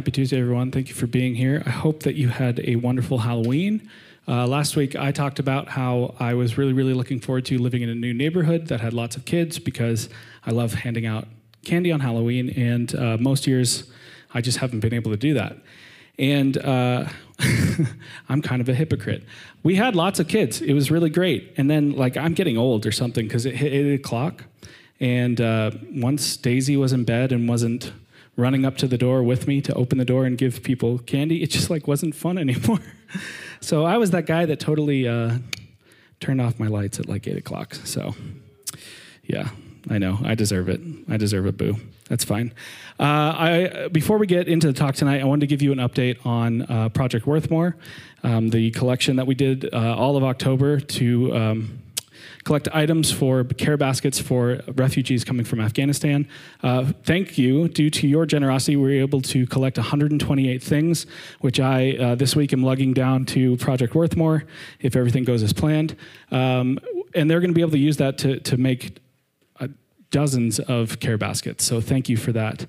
Happy Tuesday, everyone. Thank you for being here. I hope that you had a wonderful Halloween. Last week, I talked about how I was really looking forward to living in a new neighborhood that had lots of kids because I love handing out candy on Halloween, and most years, I just haven't been able to do that. And I'm kind of a hypocrite. We had lots of kids. It was really great. And then, like, I'm getting old or something because it hit 8 o'clock, and once Daisy was in bed and wasn't running up to the door with me to open the door and give people candy, it just like wasn't fun anymore. So I was that guy that totally turned off my lights at like 8 o'clock. So yeah, I know. I deserve it. I deserve a boo. That's fine. Before we get into the talk tonight, I wanted to give you an update on Project Worthmore, the collection that we did all of October to collect items for care baskets for refugees coming from Afghanistan. Thank you. Due to your generosity, we were able to collect 128 things, which I this week am lugging down to Project Worthmore if everything goes as planned. And they're going to be able to use that to make dozens of care baskets. So thank you for that.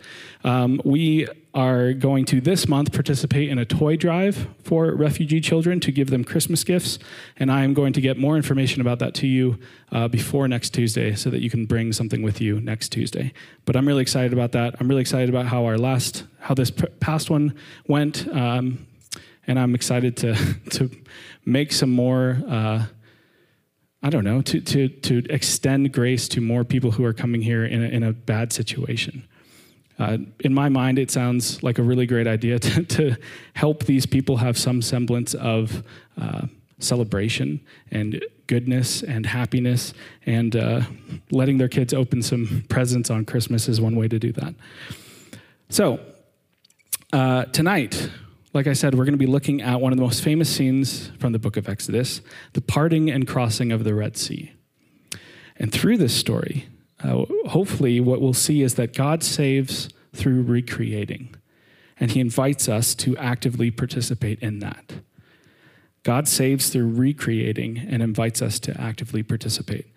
We are going to this month participate in a toy drive for refugee children to give them Christmas gifts. And I'm going to get more information about that to you before next Tuesday so that you can bring something with you next Tuesday. But I'm really excited about that. I'm really excited about how this past one went. And I'm excited to make some more, to extend grace to more people who are coming here in a bad situation. In my mind, it sounds like a really great idea to help these people have some semblance of celebration and goodness and happiness, and letting their kids open some presents on Christmas is one way to do that. So tonight, like I said, we're going to be looking at one of the most famous scenes from the book of Exodus, the parting and crossing of the Red Sea. And through this story, hopefully what we'll see is that God saves through recreating, and he invites us to actively participate in that. God saves through recreating and invites us to actively participate.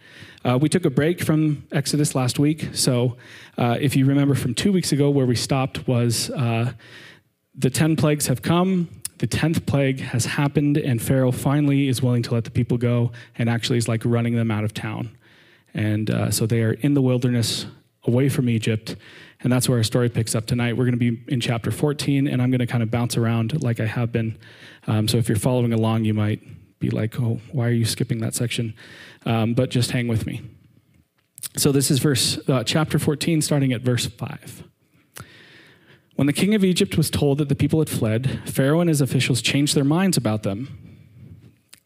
We took a break from Exodus last week, so if you remember from 2 weeks ago, where we stopped was the 10 plagues have come, the 10th plague has happened, and Pharaoh finally is willing to let the people go and actually is like running them out of town. And so they are in the wilderness away from Egypt, and that's where our story picks up tonight. We're going to be in chapter 14, and I'm going to kind of bounce around like I have been. So if you're following along, you might be like, oh, why are you skipping that section? But just hang with me. So this is chapter 14, starting at verse 5. When the king of Egypt was told that the people had fled, Pharaoh and his officials changed their minds about them.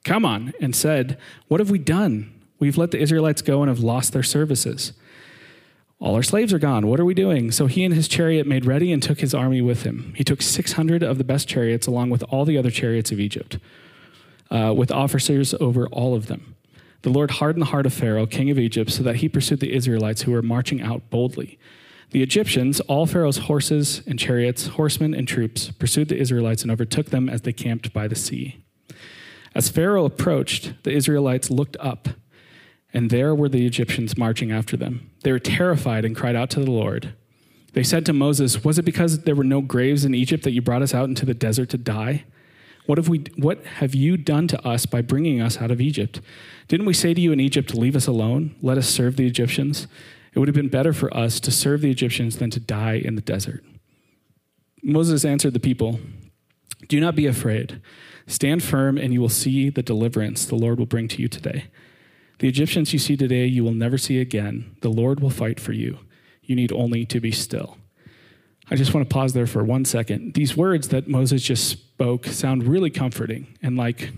Come on, and said, what have we done? We've let the Israelites go and have lost their services. All our slaves are gone. What are we doing? So he and his chariot made ready and took his army with him. He took 600 of the best chariots along with all the other chariots of Egypt, with officers over all of them. The Lord hardened the heart of Pharaoh, king of Egypt, so that he pursued the Israelites who were marching out boldly. The Egyptians, all Pharaoh's horses and chariots, horsemen and troops, pursued the Israelites and overtook them as they camped by the sea. As Pharaoh approached, the Israelites looked up, and there were the Egyptians marching after them. They were terrified and cried out to the Lord. They said to Moses, was it because there were no graves in Egypt that you brought us out into the desert to die? What have you done to us by bringing us out of Egypt? Didn't we say to you in Egypt, leave us alone, let us serve the Egyptians? It would have been better for us to serve the Egyptians than to die in the desert. Moses answered the people, do not be afraid. Stand firm, and you will see the deliverance the Lord will bring to you today. The Egyptians you see today, you will never see again. The Lord will fight for you. You need only to be still. I just want to pause there for 1 second. These words that Moses just spoke sound really comforting and like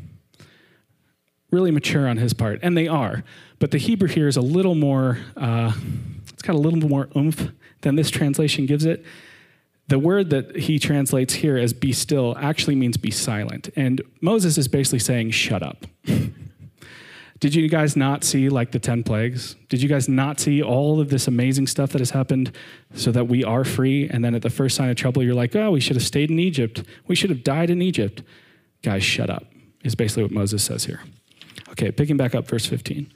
really mature on his part, and they are. But the Hebrew here is a little more, it's got a little more oomph than this translation gives it. The word that he translates here as be still actually means be silent. And Moses is basically saying, shut up. Did you guys not see like the 10 plagues? Did you guys not see all of this amazing stuff that has happened so that we are free? And then at the first sign of trouble, you're like, oh, we should have stayed in Egypt. We should have died in Egypt. Guys, shut up is basically what Moses says here. Okay, picking back up verse 15.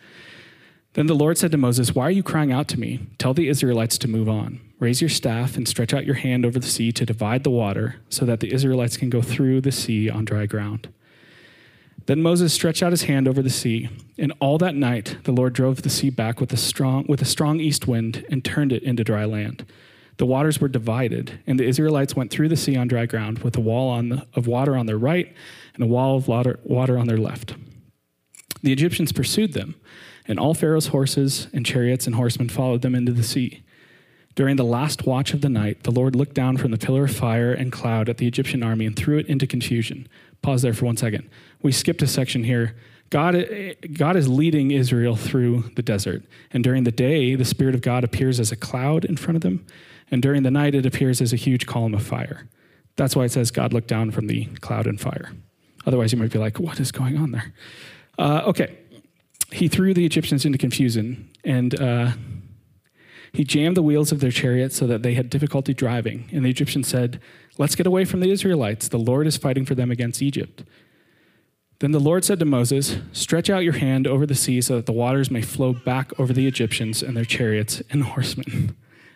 Then the Lord said to Moses, why are you crying out to me? Tell the Israelites to move on. Raise your staff and stretch out your hand over the sea to divide the water so that the Israelites can go through the sea on dry ground. Then Moses stretched out his hand over the sea, and all that night the Lord drove the sea back with a strong east wind and turned it into dry land. The waters were divided, and the Israelites went through the sea on dry ground with a wall of water on their right and a wall of water on their left. The Egyptians pursued them, and all Pharaoh's horses and chariots and horsemen followed them into the sea. During the last watch of the night, the Lord looked down from the pillar of fire and cloud at the Egyptian army and threw it into confusion. Pause there for 1 second. We skipped a section here. God is leading Israel through the desert. And during the day, the Spirit of God appears as a cloud in front of them. And during the night, it appears as a huge column of fire. That's why it says God looked down from the cloud and fire. Otherwise, you might be like, what is going on there? Okay. He threw the Egyptians into confusion, and he jammed the wheels of their chariots so that they had difficulty driving. And the Egyptians said, "Let's get away from the Israelites. The Lord is fighting for them against Egypt." Then the Lord said to Moses, "Stretch out your hand over the sea so that the waters may flow back over the Egyptians and their chariots and horsemen."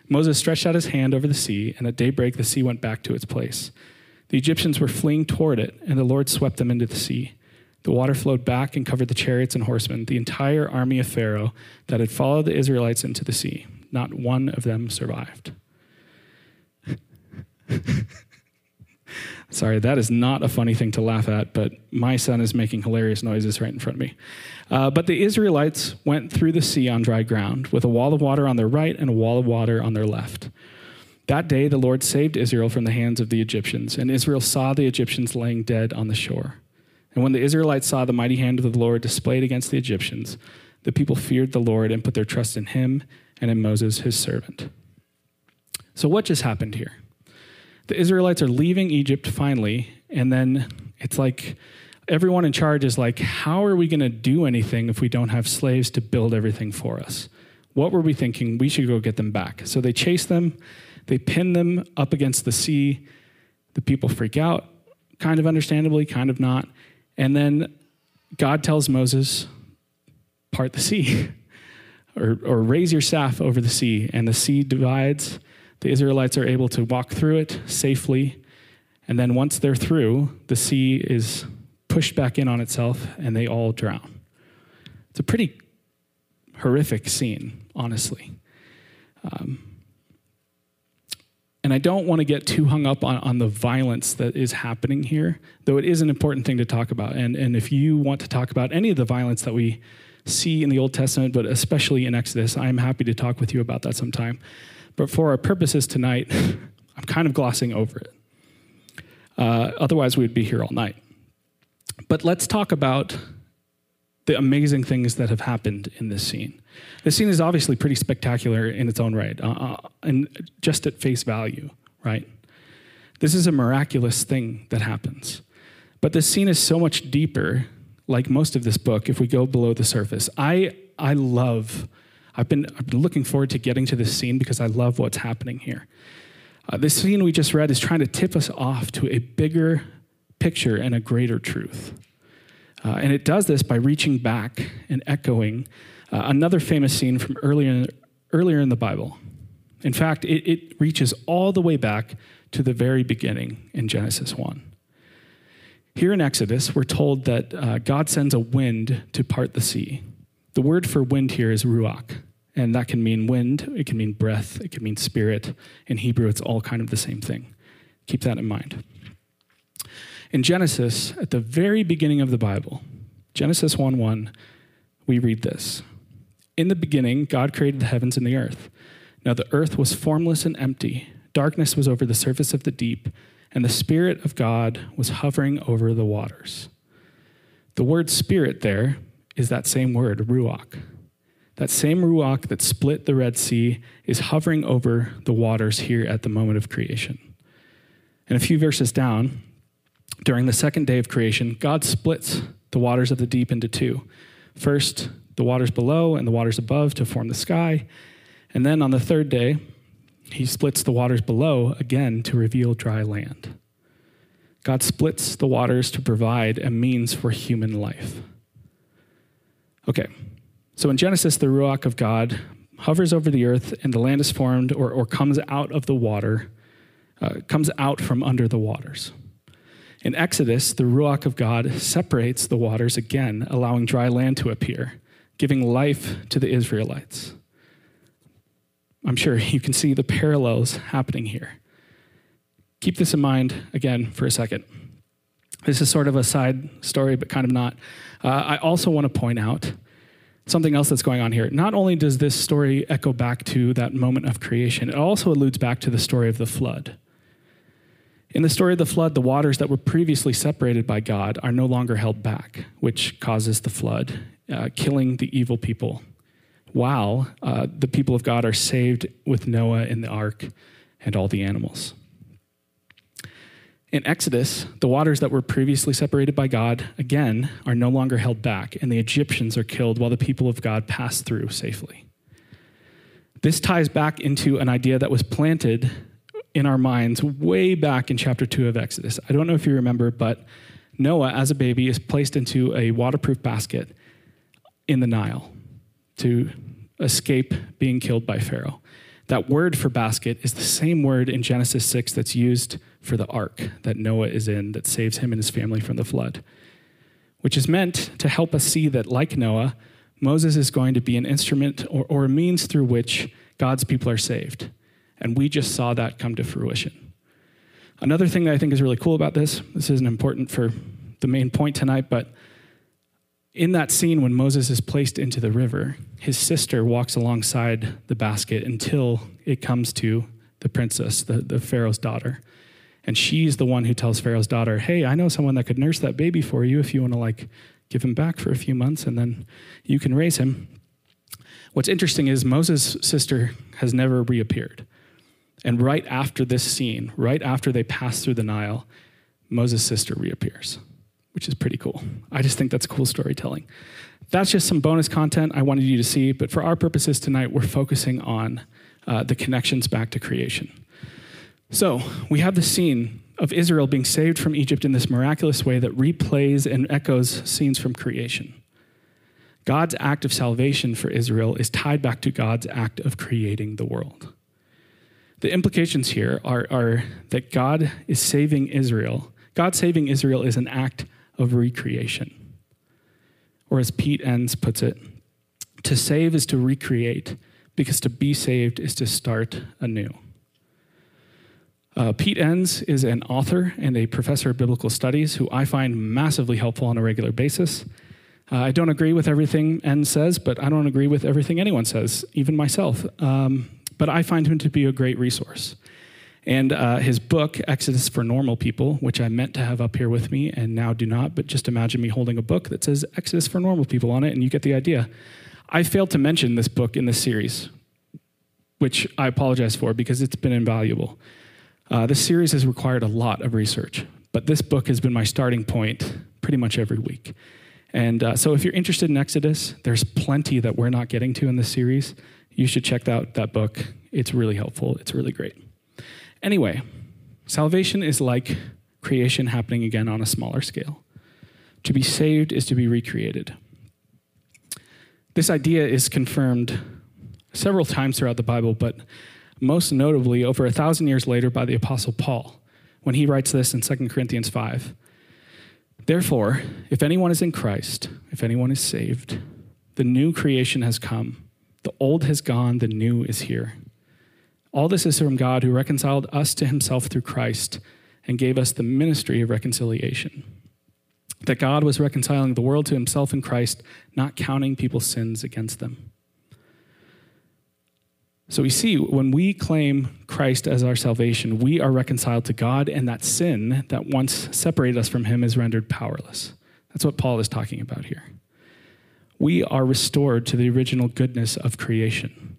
Moses stretched out his hand over the sea, and at daybreak the sea went back to its place. The Egyptians were fleeing toward it, and the Lord swept them into the sea. The water flowed back and covered the chariots and horsemen, the entire army of Pharaoh that had followed the Israelites into the sea. Not one of them survived. Sorry, that is not a funny thing to laugh at, but my son is making hilarious noises right in front of me. But the Israelites went through the sea on dry ground with a wall of water on their right and a wall of water on their left. That day, the Lord saved Israel from the hands of the Egyptians, and Israel saw the Egyptians laying dead on the shore. And when the Israelites saw the mighty hand of the Lord displayed against the Egyptians, the people feared the Lord and put their trust in him and in Moses, his servant. So what just happened here? The Israelites are leaving Egypt finally, and then it's like everyone in charge is like, how are we going to do anything if we don't have slaves to build everything for us? What were we thinking? We should go get them back. So they chase them. They pin them up against the sea. The people freak out, kind of understandably, kind of not. And then God tells Moses, part the sea, or raise your staff over the sea. And the sea divides. The Israelites are able to walk through it safely. And then once they're through, the sea is pushed back in on itself and they all drown. It's a pretty horrific scene, honestly. And I don't want to get too hung up on the violence that is happening here, though it is an important thing to talk about. And if you want to talk about any of the violence that we see in the Old Testament, but especially in Exodus, I'm happy to talk with you about that sometime. But for our purposes tonight, I'm kind of glossing over it. Otherwise, we'd be here all night. But let's talk about the amazing things that have happened in this scene. This scene is obviously pretty spectacular in its own right, and just at face value, right? This is a miraculous thing that happens. But this scene is so much deeper, like most of this book, if we go below the surface. I've been looking forward to getting to this scene because I love what's happening here. This scene we just read is trying to tip us off to a bigger picture and a greater truth. And it does this by reaching back and echoing another famous scene from earlier in the Bible. In fact, it reaches all the way back to the very beginning in Genesis 1. Here in Exodus, we're told that God sends a wind to part the sea. The word for wind here is ruach, and that can mean wind, it can mean breath, it can mean spirit. In Hebrew, it's all kind of the same thing. Keep that in mind. In Genesis, at the very beginning of the Bible, Genesis 1:1, we read this. In the beginning, God created the heavens and the earth. Now the earth was formless and empty. Darkness was over the surface of the deep, and the Spirit of God was hovering over the waters. The word spirit there is that same word, ruach. That same ruach that split the Red Sea is hovering over the waters here at the moment of creation. And a few verses down, during the second day of creation, God splits the waters of the deep into two. First, the waters below and the waters above to form the sky. And then on the third day, he splits the waters below again to reveal dry land. God splits the waters to provide a means for human life. Okay, so in Genesis, the ruach of God hovers over the earth, and the land is formed or comes out of the water, comes out from under the waters. In Exodus, the Ruach of God separates the waters again, allowing dry land to appear, giving life to the Israelites. I'm sure you can see the parallels happening here. Keep this in mind again for a second. This is sort of a side story, but kind of not. I also want to point out something else that's going on here. Not only does this story echo back to that moment of creation, it also alludes back to the story of the flood. In the story of the flood, the waters that were previously separated by God are no longer held back, which causes the flood, killing the evil people, while the people of God are saved with Noah and the ark and all the animals. In Exodus, the waters that were previously separated by God, again, are no longer held back, and the Egyptians are killed while the people of God pass through safely. This ties back into an idea that was planted in our minds way back in chapter 2 of Exodus. I don't know if you remember, but Noah, as a baby, is placed into a waterproof basket in the Nile to escape being killed by Pharaoh. That word for basket is the same word in Genesis 6 that's used for the ark that Noah is in that saves him and his family from the flood, which is meant to help us see that, like Noah, Moses is going to be an instrument or a means through which God's people are saved. And we just saw that come to fruition. Another thing that I think is really cool about this isn't important for the main point tonight, but in that scene when Moses is placed into the river, his sister walks alongside the basket until it comes to the princess, the Pharaoh's daughter. And she's the one who tells Pharaoh's daughter, hey, I know someone that could nurse that baby for you if you want to give him back for a few months and then you can raise him. What's interesting is Moses' sister has never reappeared. And right after this scene, right after they pass through the Nile, Moses' sister reappears, which is pretty cool. I just think that's cool storytelling. That's just some bonus content I wanted you to see, but for our purposes tonight, we're focusing on the connections back to creation. So we have the scene of Israel being saved from Egypt in this miraculous way that replays and echoes scenes from creation. God's act of salvation for Israel is tied back to God's act of creating the world. The implications here are that God is saving Israel. God saving Israel is an act of recreation. Or as Pete Enns puts it, to save is to recreate, because to be saved is to start anew. Pete Enns is an author and a professor of biblical studies who I find massively helpful on a regular basis. I don't agree with everything Enns says, but I don't agree with everything anyone says, even myself. But I find him to be a great resource. And his book, Exodus for Normal People, which I meant to have up here with me and now do not, but just imagine me holding a book that says Exodus for Normal People on it, and you get the idea. I failed to mention this book in this series, which I apologize for because it's been invaluable. This series has required a lot of research, but this book has been my starting point pretty much every week. And so if you're interested in Exodus, there's plenty that we're not getting to in this series. You should check out that book. It's really helpful. It's really great. Anyway, salvation is like creation happening again on a smaller scale. To be saved is to be recreated. This idea is confirmed several times throughout the Bible, but most notably over 1,000 years later by the Apostle Paul, when he writes this in 2 Corinthians 5. Therefore, if anyone is in Christ, if anyone is saved, the new creation has come. The old has gone, the new is here. All this is from God, who reconciled us to himself through Christ and gave us the ministry of reconciliation. That God was reconciling the world to himself in Christ, not counting people's sins against them. So we see when we claim Christ as our salvation, we are reconciled to God, and that sin that once separated us from him is rendered powerless. That's what Paul is talking about here. We are restored to the original goodness of creation.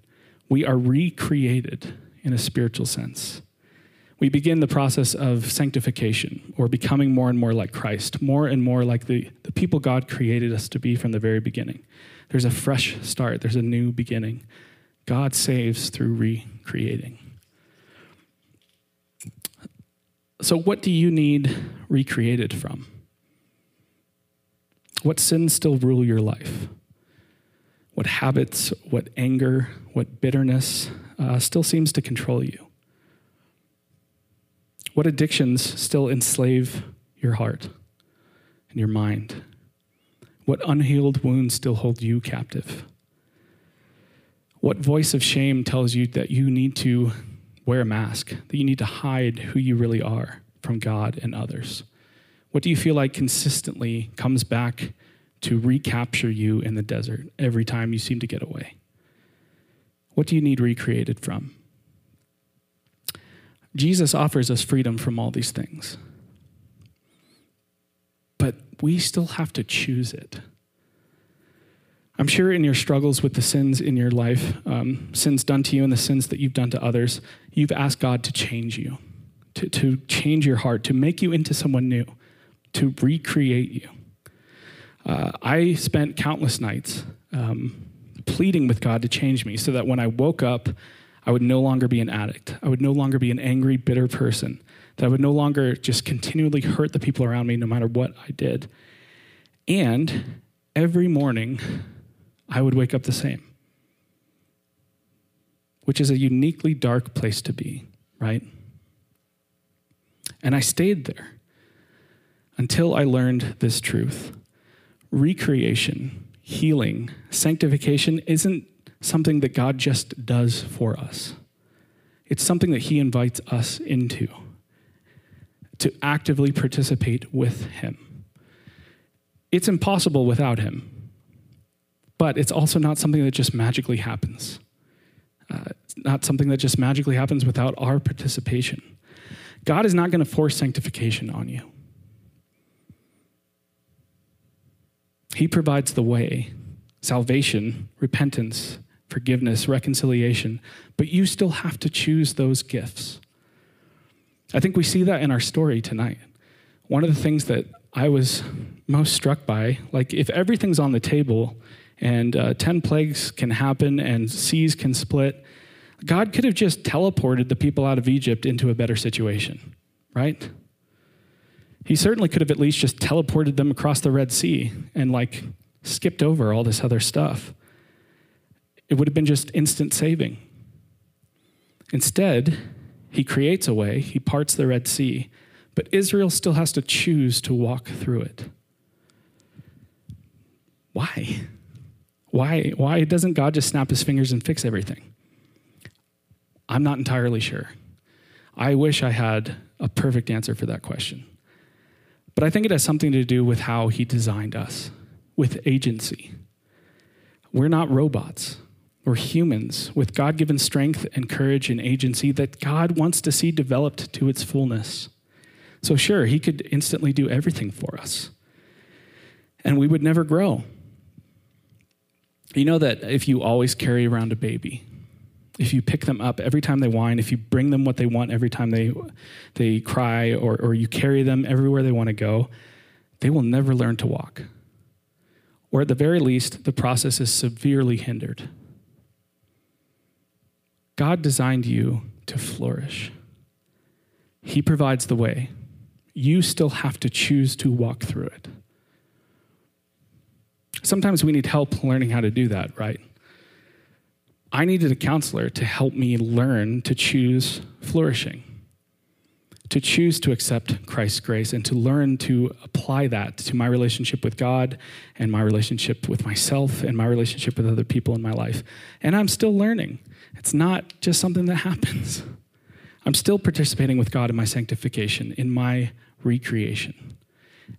We are recreated in a spiritual sense. We begin the process of sanctification, or becoming more and more like Christ, more and more like the people God created us to be from the very beginning. There's a fresh start. There's a new beginning. God saves through recreating. So what do you need recreated from? What sins still rule your life? what habits, what anger, what bitterness still seems to control you? What addictions still enslave your heart and your mind? What unhealed wounds still hold you captive? What voice of shame tells you that you need to wear a mask, that you need to hide who you really are from God and others? What do you feel like consistently comes back to recapture you in the desert every time you seem to get away? What do you need recreated from? Jesus offers us freedom from all these things. But we still have to choose it. I'm sure in your struggles with the sins in your life, sins done to you and the sins that you've done to others, you've asked God to change you, to change your heart, to make you into someone new, to recreate you. I spent countless nights pleading with God to change me so that when I woke up, I would no longer be an addict. I would no longer be an angry, bitter person. That I would no longer just continually hurt the people around me no matter what I did. And every morning, I would wake up the same, which is a uniquely dark place to be, right? And I stayed there until I learned this truth. Recreation, healing, sanctification isn't something that God just does for us. It's something that he invites us into, to actively participate with him. It's impossible without him, but it's also not something that just magically happens. It's not something that just magically happens without our participation. God is not going to force sanctification on you. He provides the way, salvation, repentance, forgiveness, reconciliation, but you still have to choose those gifts. I think we see that in our story tonight. One of the things that I was most struck by, like if everything's on the table and 10 plagues can happen and seas can split, God could have just teleported the people out of Egypt into a better situation, right? He certainly could have at least just teleported them across the Red Sea and like skipped over all this other stuff. It would have been just instant saving. Instead, he creates a way, he parts the Red Sea, but Israel still has to choose to walk through it. Why? Why doesn't God just snap his fingers and fix everything? I'm not entirely sure. I wish I had a perfect answer for that question. But I think it has something to do with how he designed us, with agency. We're not robots. We're humans with God-given strength and courage and agency that God wants to see developed to its fullness. So sure, he could instantly do everything for us, and we would never grow. You know that if you always carry around a baby, if you pick them up every time they whine, if you bring them what they want every time they cry, or you carry them everywhere they want to go, they will never learn to walk. Or at the very least, the process is severely hindered. God designed you to flourish. He provides the way. You still have to choose to walk through it. Sometimes we need help learning how to do that, right? I needed a counselor to help me learn to choose flourishing, to choose to accept Christ's grace, and to learn to apply that to my relationship with God and my relationship with myself and my relationship with other people in my life. And I'm still learning. It's not just something that happens. I'm still participating with God in my sanctification, in my recreation.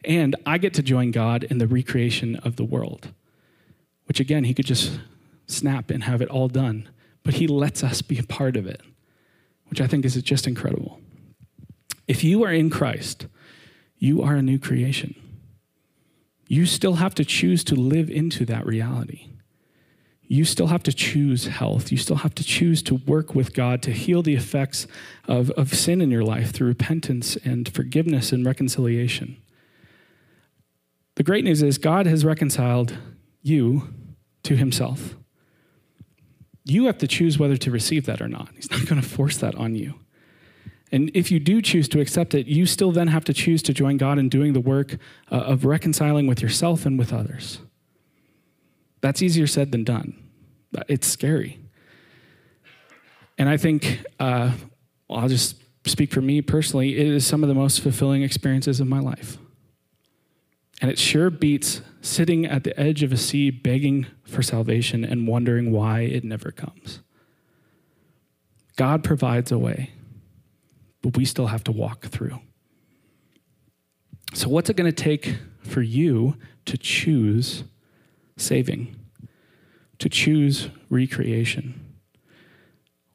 And I get to join God in the recreation of the world, which again, he could just snap and have it all done, but he lets us be a part of it, which I think is just incredible. If you are in Christ, you are a new creation. You still have to choose to live into that reality. You still have to choose health. You still have to choose to work with God to heal the effects of sin in your life through repentance and forgiveness and reconciliation. The great news is God has reconciled you to himself. You have to choose whether to receive that or not. He's not going to force that on you. And if you do choose to accept it, you still then have to choose to join God in doing the work of reconciling with yourself and with others. That's easier said than done. It's scary. And I think, I'll just speak for me personally, it is some of the most fulfilling experiences of my life. And it sure beats sitting at the edge of a sea begging for salvation and wondering why it never comes. God provides a way, but we still have to walk through. So what's it going to take for you to choose saving, to choose recreation?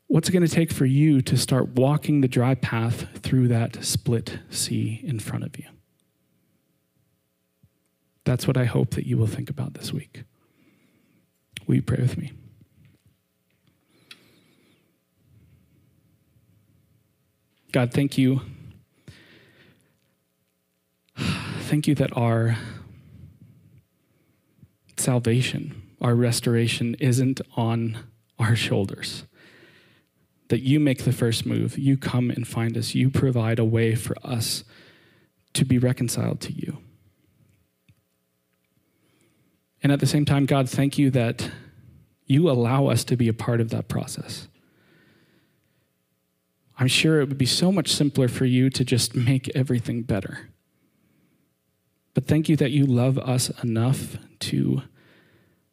What's it going to take for you to start walking the dry path through that split sea in front of you? That's what I hope that you will think about this week. Will you pray with me? God, thank you. Thank you that our salvation, our restoration isn't on our shoulders. That you make the first move. You come and find us. You provide a way for us to be reconciled to you. And at the same time, God, thank you that you allow us to be a part of that process. I'm sure it would be so much simpler for you to just make everything better. But thank you that you love us enough to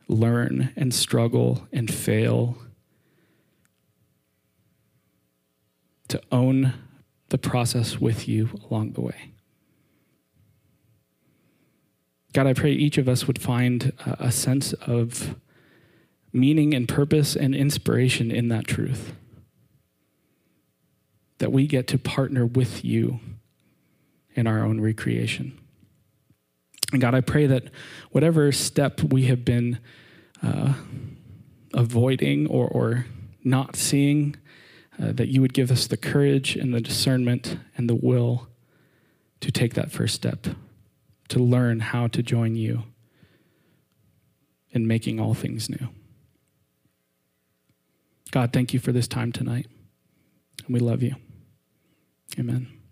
learn and struggle and fail, to own the process with you along the way. God, I pray each of us would find a sense of meaning and purpose and inspiration in that truth. That we get to partner with you in our own recreation. And God, I pray that whatever step we have been avoiding or not seeing, that you would give us the courage and the discernment and the will to take that first step, to learn how to join you in making all things new. God, thank you for this time tonight, and we love you. Amen.